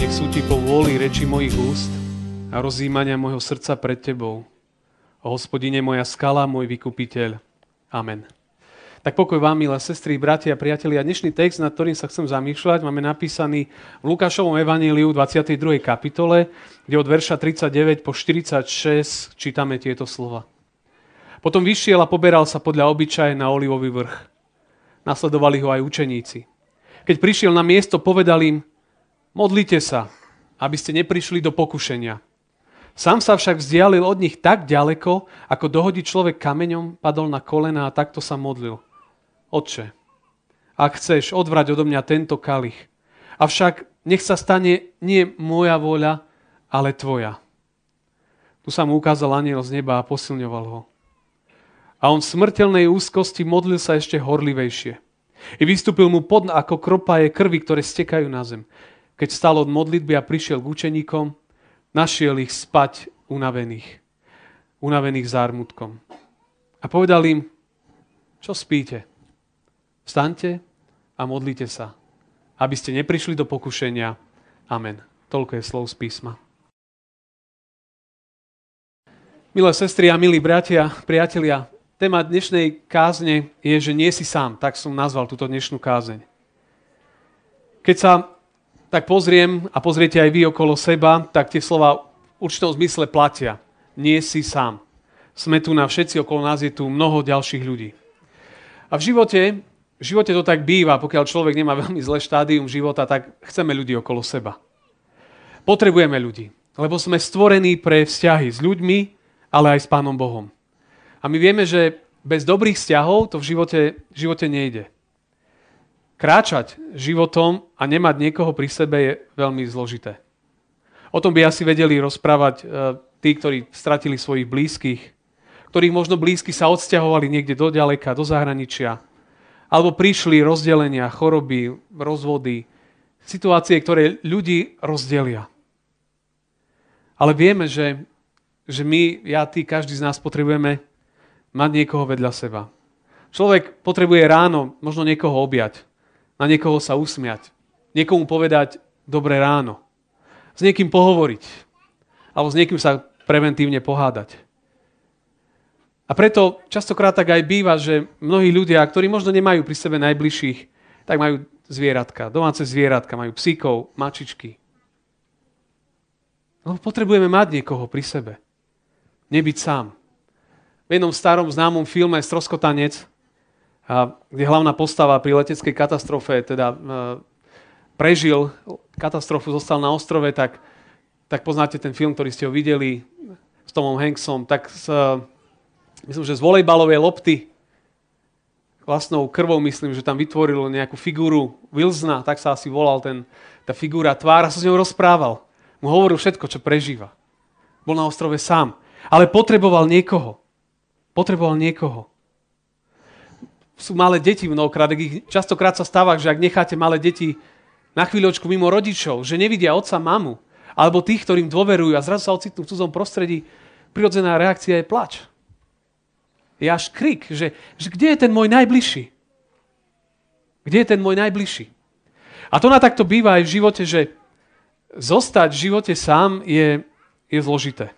Nech sú ti povôli reči mojich úst a rozjímania mojho srdca pred tebou. O Hospodine moja skala, môj vykupiteľ. Amen. Tak pokoj vám, milé sestry, bratia a priatelia. Dnešný text, nad ktorým sa chcem zamýšľať, máme napísaný v Lukášovom evaníliu 22. kapitole, kde od verša 39 po 46 čítame tieto slova. Potom vyšiel a poberal sa podľa obyčaje na Olivový vrch. Nasledovali ho aj učeníci. Keď prišiel na miesto, povedal im: Modlite sa, aby ste neprišli do pokušenia. Sám sa však vzdialil od nich tak ďaleko, ako dohodí človek kameňom, padol na kolená a takto sa modlil. Otče, ak chceš, odvrať odo mňa tento kalich. Avšak nech sa stane nie moja vôľa, ale tvoja. Tu sa mu ukázal anjel z neba a posilňoval ho. A on v smrteľnej úzkosti modlil sa ešte horlivejšie. I vystúpil mu pod ako kropaje krvi, ktoré stekajú na zem. Keď stal od modlitby a prišiel k učeníkom, našiel ich spať unavených zármutkom. A povedal im: Čo spíte? Vstaňte a modlite sa, aby ste neprišli do pokušenia. Amen. Toľko je slov z písma. Milé sestry a milí bratia, priatelia, téma dnešnej kázne je, že nie si sám. Tak som nazval túto dnešnú kázeň. Keď sa tak pozriem a pozriete aj vy okolo seba, tak tie slova v určitom zmysle platia. Nie si sám. Sme tu na všetci, okolo nás je tu mnoho ďalších ľudí. A v živote to tak býva, pokiaľ človek nemá veľmi zlé štádium života, tak chceme ľudí okolo seba. Potrebujeme ľudí, lebo sme stvorení pre vzťahy s ľuďmi, ale aj s Pánom Bohom. A my vieme, že bez dobrých vzťahov to v živote nejde. Kráčať životom a nemať niekoho pri sebe je veľmi zložité. O tom by asi vedeli rozprávať tí, ktorí stratili svojich blízkych, ktorých možno blízky sa odsťahovali niekde do ďaleka, do zahraničia, alebo prišli rozdelenia, choroby, rozvody, situácie, ktoré ľudí rozdelia. Ale vieme, že my, ja, ty, každý z nás potrebujeme mať niekoho vedľa seba. Človek potrebuje ráno možno niekoho objať, na niekoho sa usmiať, niekomu povedať dobré ráno, s niekým pohovoriť alebo s niekým sa preventívne pohádať. A preto častokrát tak aj býva, že mnohí ľudia, ktorí možno nemajú pri sebe najbližších, tak majú zvieratka, domáce zvieratka, majú psíkov, mačičky. No potrebujeme mať niekoho pri sebe, nebyť sám. V jednom starom známom filme Stroskotanec, kde hlavná postava pri leteckej katastrofe, teda prežil katastrofu, zostal na ostrove, tak poznáte ten film, ktorý ste ho videli s Tomom Hanksom, tak myslím, že z volejbalovej lopty vlastnou krvou, myslím, že tam vytvorilo nejakú figúru Wilsona, tak sa asi volal tá figúra tvár, a sa s ňou rozprával. Mu hovoril všetko, čo prežíva. Bol na ostrove sám, ale potreboval niekoho. Sú malé deti mnohokrát, častokrát sa stáva, že ak necháte malé deti na chvíľočku mimo rodičov, že nevidia otca, mamu, alebo tých, ktorým dôverujú a zrazu sa ocitnú v cudzom prostredí, prirodzená reakcia je plač. Je až krik, že kde je ten môj najbližší? Kde je ten môj najbližší? A to na takto býva aj v živote, že zostať v živote sám je zložité.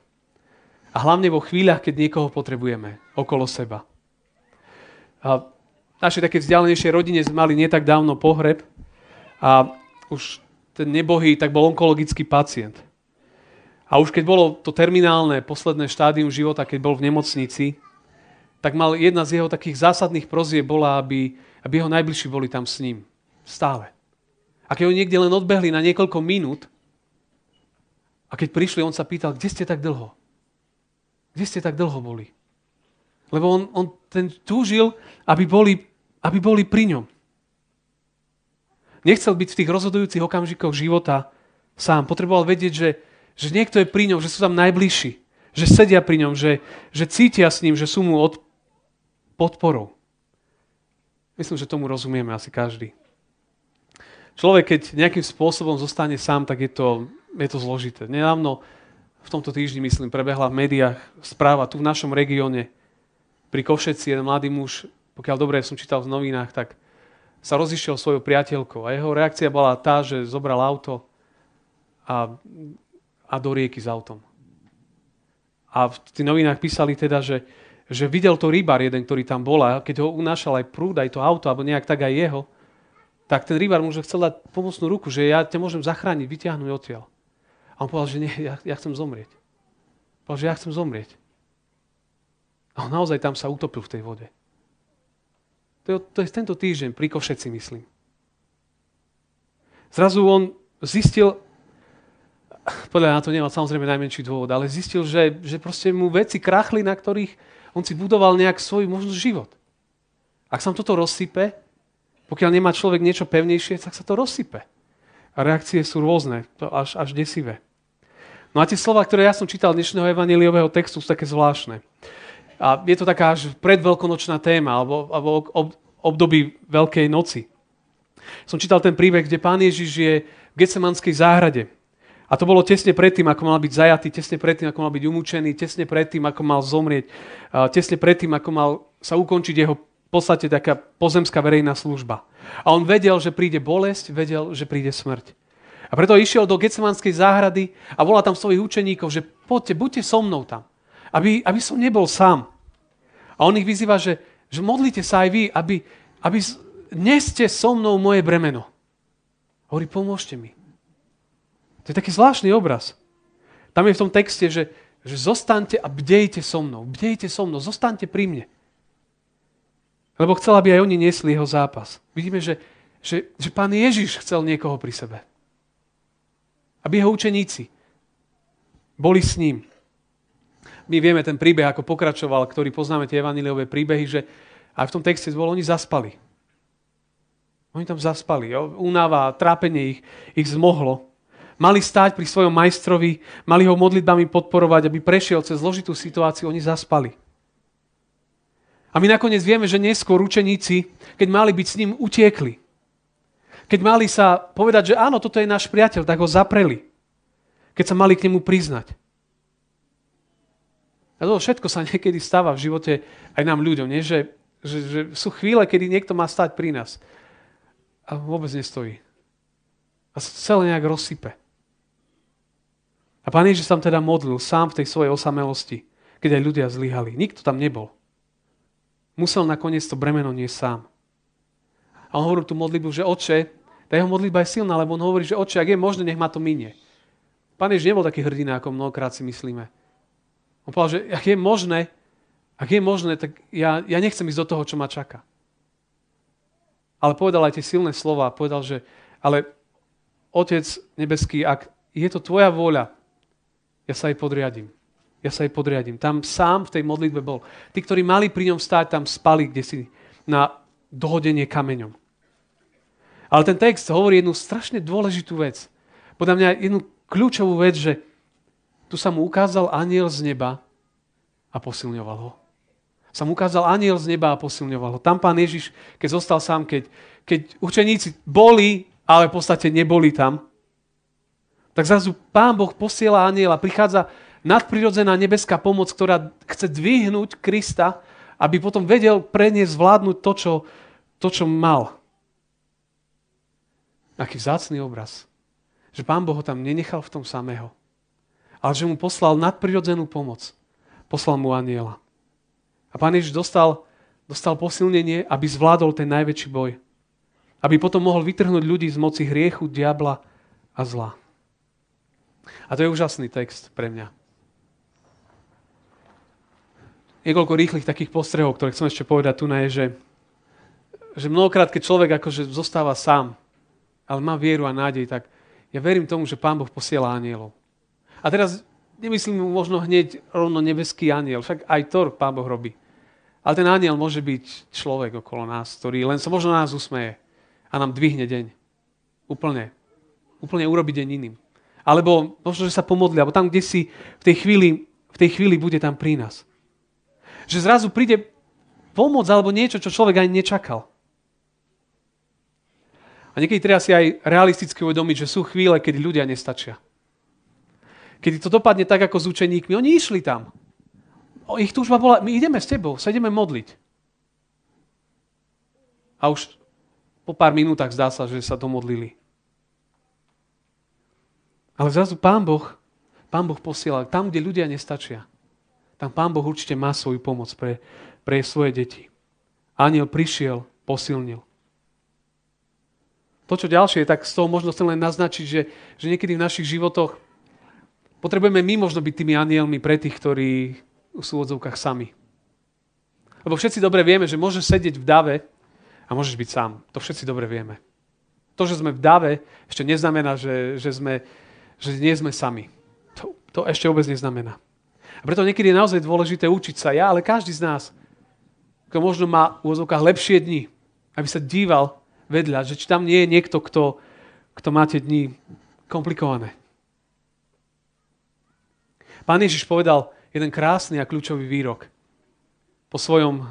A hlavne vo chvíľach, keď niekoho potrebujeme okolo seba. A našej také vzdialenejšej rodine sme mali nie tak dávno pohreb a už ten nebohý, tak bol onkologický pacient. A už keď bolo to terminálne, posledné štádium života, keď bol v nemocnici, tak mal jedna z jeho takých zásadných prozieb bola, aby jeho najbližší boli tam s ním. Stále. A keď ho niekde len odbehli na niekoľko minút a keď prišli, on sa pýtal, kde ste tak dlho? Kde ste tak dlho boli? Lebo on ten túžil, aby boli pri ňom. Nechcel byť v tých rozhodujúcich okamžikoch života sám. Potreboval vedieť, že Že niekto je pri ňom, že sú tam najbližší. Že sedia pri ňom, že cítia s ním, že sú mu podporou. Myslím, že tomu rozumieme asi každý. Človek, keď nejakým spôsobom zostane sám, tak je to zložité. Nedávno v tomto týždni, myslím, prebehla v médiách správa tu v našom regióne pri Košeci. Jeden mladý muž, pokiaľ dobre som čítal v novinách, tak sa rozišiel svojou priateľkou a jeho reakcia bola tá, že zobral auto a do rieky s autom. A v tých novinách písali teda, že videl to rybár jeden, ktorý tam bol, a keď ho unášal aj prúd, aj to auto, alebo nejak tak aj jeho, tak ten rybár mu chcel dať pomocnú ruku, že ja ťa môžem zachrániť, vyťahnuť odtiaľ. A on povedal, že nie, ja chcem zomrieť. Povedal, že ja chcem zomrieť. A on naozaj tam sa utopil v tej vode. To je tento týždeň, pri Košeci, myslím. Zrazu on zistil, podľa na to nemal samozrejme najmenší dôvod, ale zistil, že proste mu veci krachli, na ktorých on si budoval nejak svoj možno život. Ak sa mu toto rozsype, pokiaľ nemá človek niečo pevnejšie, tak sa to rozsype. A reakcie sú rôzne, až desivé. No a tie slova, ktoré ja som čítal dnešného evanjeliového textu, sú také zvláštne. A je to taká až predveľkonočná téma, alebo období Veľkej noci. Som čítal ten príbeh, kde Pán Ježiš je v Getsemanskej záhrade. A to bolo tesne predtým, ako mal byť zajatý, tesne predtým, ako mal byť umúčený, tesne predtým, ako mal zomrieť, tesne predtým, ako mal sa ukončiť jeho v podstate taká pozemská verejná služba. A on vedel, že príde bolesť, vedel, že príde smrť. A preto išiel do Getsemanskej záhrady a volal tam svojich učeníkov, že poďte, buďte so mnou tam, aby som nebol sám. A on ich vyzýva, že modlite sa aj vy, aby neste so mnou moje bremeno. Hovorí, pomôžte mi. To je taký zvláštny obraz. Tam je v tom texte, že zostaňte a bdejte so mnou, zostaňte pri mne. Lebo chcel, aby aj oni niesli jeho zápas. Vidíme, že Pán Ježiš chcel niekoho pri sebe. Aby jeho učeníci boli s ním. My vieme ten príbeh, ako pokračoval, ktorý poznáme tie evanjeliové príbehy, že aj v tom texte bolo, oni zaspali. Oni tam zaspali. Únava, trápenie ich zmohlo. Mali stáť pri svojom majstrovi, mali ho modlitbami podporovať, aby prešiel cez zložitú situáciu, oni zaspali. A my nakoniec vieme, že neskôr učeníci, keď mali byť s ním, utiekli. Keď mali sa povedať, že áno, toto je náš priateľ, tak ho zapreli. Keď sa mali k nemu priznať. A to všetko sa niekedy stáva v živote aj nám ľuďom, nie? Že sú chvíle, kedy niekto má stať pri nás. A vôbec nestojí. A sa celé nejak rozsype. A Pán Ježiš tam teda modlil sám v tej svojej osamelosti, keď aj ľudia zlyhali. Nikto tam nebol. Musel nakoniec to bremeno niesť sám. A on hovoril tú modlitbu, že Otče, tá jeho modlitba je silná, lebo on hovorí, že Otče, ak je možné, nech ma to minie. Pán Ježiš nebol taký hrdina, ako mnohokrát si myslíme. On povedal, že ak je možné, tak ja nechcem ísť do toho, čo ma čaká. Ale povedal aj tie silné slova. Povedal, že ale Otec nebeský, ak je to tvoja vôľa, ja sa jej podriadím. Tam sám v tej modlitbe bol. Tí, ktorí mali pri ňom stáť, tam spali kdesi na dohodenie kameňom. Ale ten text hovorí jednu strašne dôležitú vec. Podľa mňa jednu kľúčovú vec, že tu sa mu ukázal anjel z neba a posilňoval ho. Tam Pán Ježiš, keď zostal sám, keď učeníci boli, ale v podstate neboli tam, tak zrazu Pán Boh posiela anjela, prichádza nadprirodzená nebeská pomoc, ktorá chce dvihnúť Krista, aby potom vedel preniesť, vládnuť to, čo mal. Aký vzácny obraz. Že Pán Boh ho tam nenechal v tom samého. Ale že mu poslal nadprirodzenú pomoc. Poslal mu anjela. A Pán Ježiš dostal posilnenie, aby zvládol ten najväčší boj. Aby potom mohol vytrhnúť ľudí z moci hriechu, diabla a zla. A to je úžasný text pre mňa. Niekoľko rýchlych takých postrehov, ktoré chcem ešte povedať tu na je, že mnohokrát, keď človek akože zostáva sám, ale má vieru a nádej, tak ja verím tomu, že Pán Boh posiela anjelov. A teraz nemyslím možno hneď rovno nebeský anjel, však aj to Pán Boh robí. Ale ten anjel môže byť človek okolo nás, ktorý len sa možno na nás usmeje a nám dvihne deň. Úplne urobí deň iným. Alebo možno, že sa pomodli, alebo tam, kde si v tej chvíli bude tam pri nás. Že zrazu príde pomoc alebo niečo, čo človek ani nečakal. A niekedy treba si aj realisticky uvedomiť, že sú chvíle, keď ľudia nestačia. Kedy to dopadne tak, ako s učeníkmi. Oni išli tam. Ich túžba bola, my ideme s tebou, sa ideme modliť. A už po pár minútach zdá sa, že sa domodlili. Ale zrazu Pán Boh posiela. Tam, kde ľudia nestačia, tam Pán Boh určite má svoju pomoc pre svoje deti. Anjel prišiel, posilnil. To, čo ďalšie je, tak z toho možno chcem len naznačiť, že niekedy v našich životoch potrebujeme my možno byť tými anjelmi pre tých, ktorí sú v odzovkách sami. Lebo všetci dobre vieme, že môžeš sedieť v dave a môžeš byť sám. To všetci dobre vieme. To, že sme v dave, ešte neznamená, že nie sme sami. To ešte vôbec neznamená. A preto niekedy je naozaj dôležité učiť sa ja, ale každý z nás, kto možno má v odzovkách lepšie dni, aby sa díval vedľa, že či tam nie je niekto, kto má tie dni komplikované. Pán Ježiš povedal jeden krásny a kľúčový výrok po svojom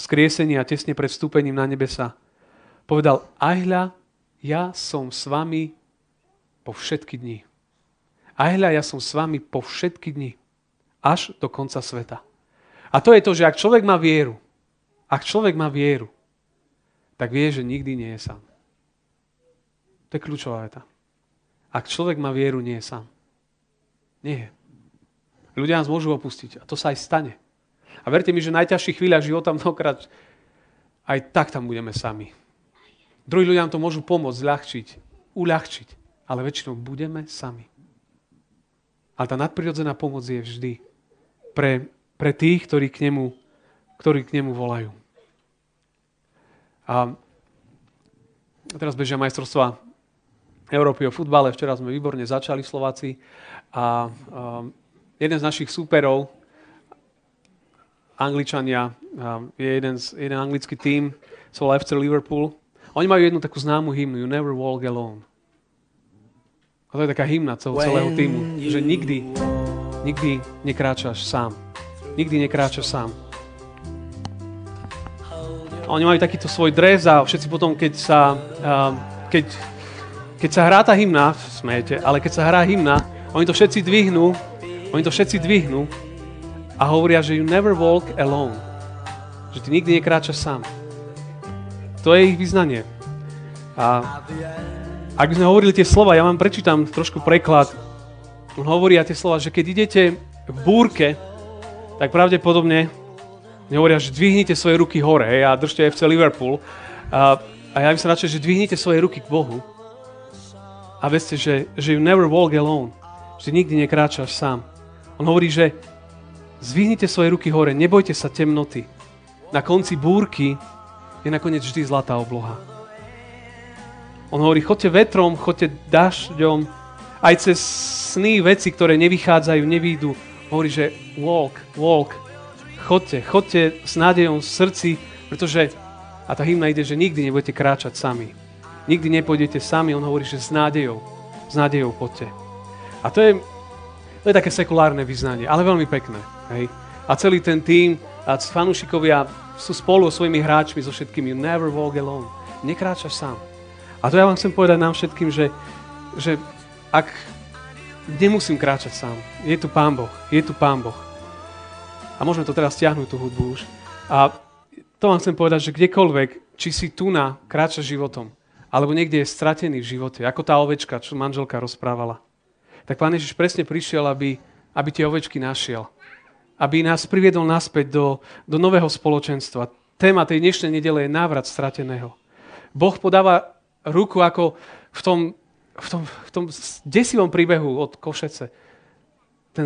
vzkriesení a tesne pred vstúpením na nebesa. Povedal, aj hľa, ja som s vami po všetky dni. Aj hľa, ja som s vami po všetky dni, až do konca sveta. A to je to, že ak človek má vieru, tak vie, že nikdy nie je sám. To je kľúčová veta. Ak človek má vieru, nie je sám. Nie je. Ľudia nás môžu opustiť a to sa aj stane. A verte mi, že najťažších chvíľach života mnohokrát aj tak tam budeme sami. Druhí ľudia nám to môžu pomôcť, uľahčiť, ale väčšinou budeme sami. Ale tá nadprirodzená pomoc je vždy pre tých, ktorí k nemu volajú. A teraz bežia majstrovstvá Európy o futbale. Včera sme výborne začali Slováci a jeden z našich súperov, Angličania, je jeden anglický tím, sa volá Leicester Liverpool. Oni majú jednu takú známu hymnu, You never walk alone. A to je taká hymna celého týmu, že nikdy nekráčaš sám. Nikdy nekráčaš sám. Oni majú takýto svoj dres a všetci potom, keď sa hrá tá hymna, smejete, ale keď sa hrá hymna, oni to všetci dvihnú a hovoria, že you never walk alone. Že ty nikdy nekráčaš sám. To je ich vyznanie. A ak by sme hovorili tie slova, ja vám prečítam trošku preklad. On hovorí tie slova, že keď idete v búrke, tak pravdepodobne nehovoria, že dvihnite svoje ruky hore, hej, a držte FC Liverpool. A ja by som radšej, že dvihnite svoje ruky k Bohu. A vedzte, že you never walk alone. Že nikdy nekráčaš sám. On hovorí, že zdvihnite svoje ruky hore, nebojte sa temnoty. Na konci búrky je nakoniec vždy zlatá obloha. On hovorí, choďte vetrom, choďte dažďom, aj cez sny veci, ktoré nevychádzajú, nevyjdú. Hovorí, že walk, Chodte s nádejom v srdci, pretože, a tá hymna ide, že nikdy nebudete kráčať sami. Nikdy nepôjdete sami, on hovorí, že s nádejou chodte. A to je také sekulárne vyznanie, ale veľmi pekné. Hej? A celý ten tím a fanúšikovia sú spolu so svojimi hráčmi, so všetkými. You never walk alone. Nekráčaš sám. A to ja vám chcem povedať nám všetkým, že ak nemusím kráčať sám, je tu Pán Boh. A môžeme to teraz stiahnuť, tú hudbu už. A to vám chcem povedať, že kdekoľvek, či si tu na kráča životom, alebo niekde je stratený v živote, ako tá ovečka, čo manželka rozprávala, tak Pán Ježiš presne prišiel, aby tie ovečky našiel. Aby nás priviedol naspäť do nového spoločenstva. Téma tej dnešnej nedele je návrat strateného. Boh podáva ruku ako v tom desivom príbehu od Košece.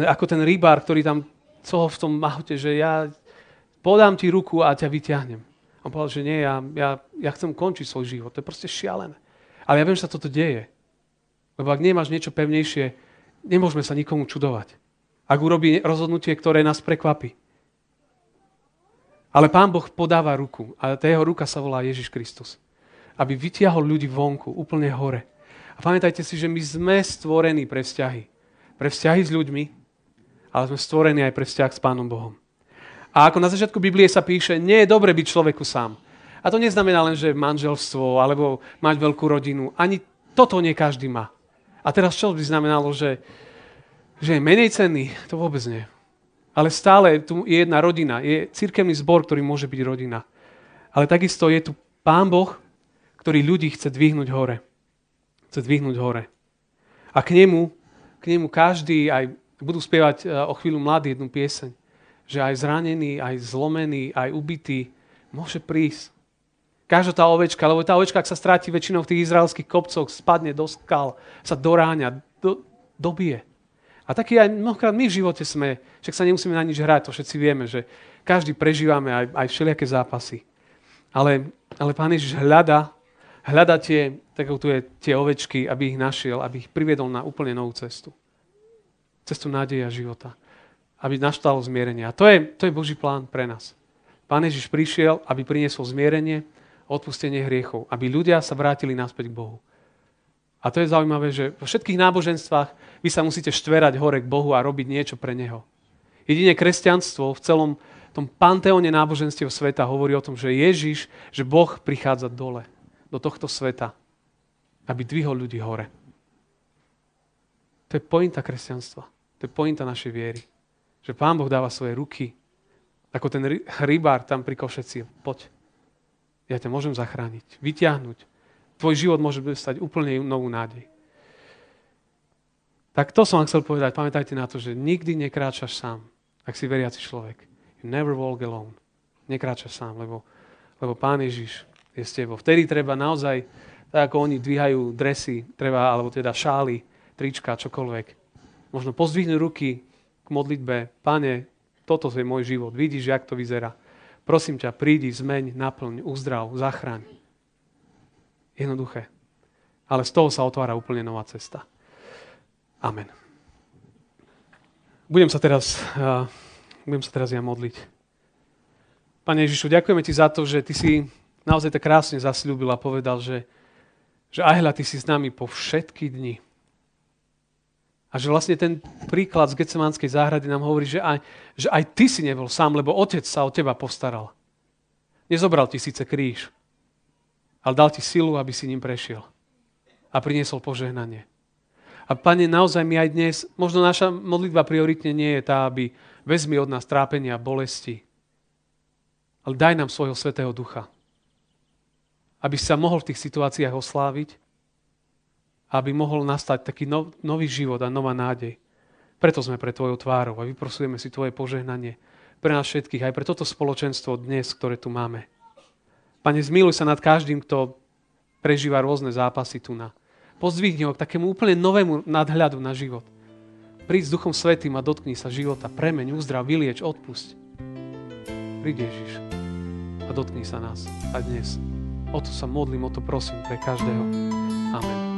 Ako ten rybár, ktorý tam co v tom mahote, že ja podám ti ruku a ťa vyťahnem. On povedal, že nie, ja chcem končiť svoj život. To je proste šialené. Ale ja viem, že sa toto deje. Lebo ak nemáš niečo pevnejšie, nemôžeme sa nikomu čudovať. Ak urobí rozhodnutie, ktoré nás prekvapí. Ale Pán Boh podáva ruku. A tá jeho ruka sa volá Ježiš Kristus. Aby vytiahol ľudí vonku, úplne hore. A A pamätajte si, že my sme stvorení pre vzťahy. Pre vzťahy s ľuďmi, ale sme stvorení aj pre vzťah s Pánom Bohom. A ako na začiatku Biblie sa píše, nie je dobre byť človeku sám. A to neznamená len, že manželstvo, alebo mať veľkú rodinu. Ani toto nie každý má. A teraz čo by znamenalo, že je menej cenný? To vôbec nie. Ale stále tu je jedna rodina. Je cirkevný zbor, ktorý môže byť rodina. Ale takisto je tu Pán Boh, ktorý ľudí chce dvihnúť hore. Chce dvihnúť hore. A k nemu každý, aj budú spievať o chvíľu mladí jednu pieseň, že aj zranený, aj zlomený, aj ubitý môže prísť. Každá tá ovečka, lebo tá ovečka, ak sa stráti väčšinou v tých izraelských kopcoch, spadne do skal, sa doráňa, dobije. A taký aj mnohokrát my v živote sme, však sa nemusíme na nič hrať, to všetci vieme, že každý prežívame aj všelijaké zápasy. Ale Pán Ježiš hľada tie ovečky, aby ich našiel, aby ich priviedol na úplne novú cestu. Cestu nádeje a života. Aby nastalo zmierenie. A to je Boží plán pre nás. Pán Ježiš prišiel, aby priniesol zmierenie, odpustenie hriechov. Aby ľudia sa vrátili naspäť k Bohu. A to je zaujímavé, že vo všetkých náboženstvách vy sa musíte štverať hore k Bohu a robiť niečo pre Neho. Jedine kresťanstvo v celom tom panteóne náboženstiev sveta hovorí o tom, že Ježiš, že Boh prichádza dole. Do tohto sveta, aby dvihol ľudí hore. To je pointa kresťanstva. To je pointa našej viery. Že Pán Boh dáva svoje ruky, ako ten rybár tam pri Košeci. Poď, ja ťa môžem zachrániť, vyťahnuť. Tvoj život môže dostať úplne novú nádej. Tak to som vám chcel povedať. Pamätajte na to, že nikdy nekráčaš sám, ak si veriaci človek. You never walk alone. Nekráčaš sám, lebo Pán Ježiš je s tebou. Vtedy treba naozaj, tak ako oni dvíhajú dresy, treba, alebo teda šály, trička, čokoľvek. Možno pozdvihnú ruky k modlitbe. Pane, toto je môj život. Vidíš, jak to vyzerá. Prosím ťa, prídi, zmeň, naplň, uzdrav, zachraň. Jednoduché. Ale z toho sa otvára úplne nová cesta. Amen. Budem sa teraz ja modliť. Pane Ježišu, ďakujeme ti za to, že ty si naozaj tak krásne zasľúbil a povedal, že aj hľa, ty si s nami po všetky dni. A že vlastne ten príklad z Getsemanskej záhrady nám hovorí, že aj ty si nebol sám, lebo Otec sa o teba postaral. Nezobral ti síce kríž, ale dal ti silu, aby si ním prešiel. A priniesol požehnanie. A Pane, naozaj my aj dnes, možno naša modlitba prioritne nie je tá, aby vezmi od nás trápenia, bolesti. Ale daj nám svojho Svätého Ducha. Aby sa mohol v tých situáciách osláviť, aby mohol nastať taký nový život a nová nádej. Preto sme pre tvojou tvárou a vyprosujeme si tvoje požehnanie pre nás všetkých, aj pre toto spoločenstvo dnes, ktoré tu máme. Pane, zmiluj sa nad každým, kto prežíva rôzne zápasy tu na. Pozdvihni ho k takému úplne novému nadhľadu na život. Príď s Duchom Svätým a dotkni sa života, premeň, uzdrav, vylieč, odpusť. Príď Ježiš a dotkni sa nás aj dnes. O to sa modlím, o to prosím pre každého. Amen.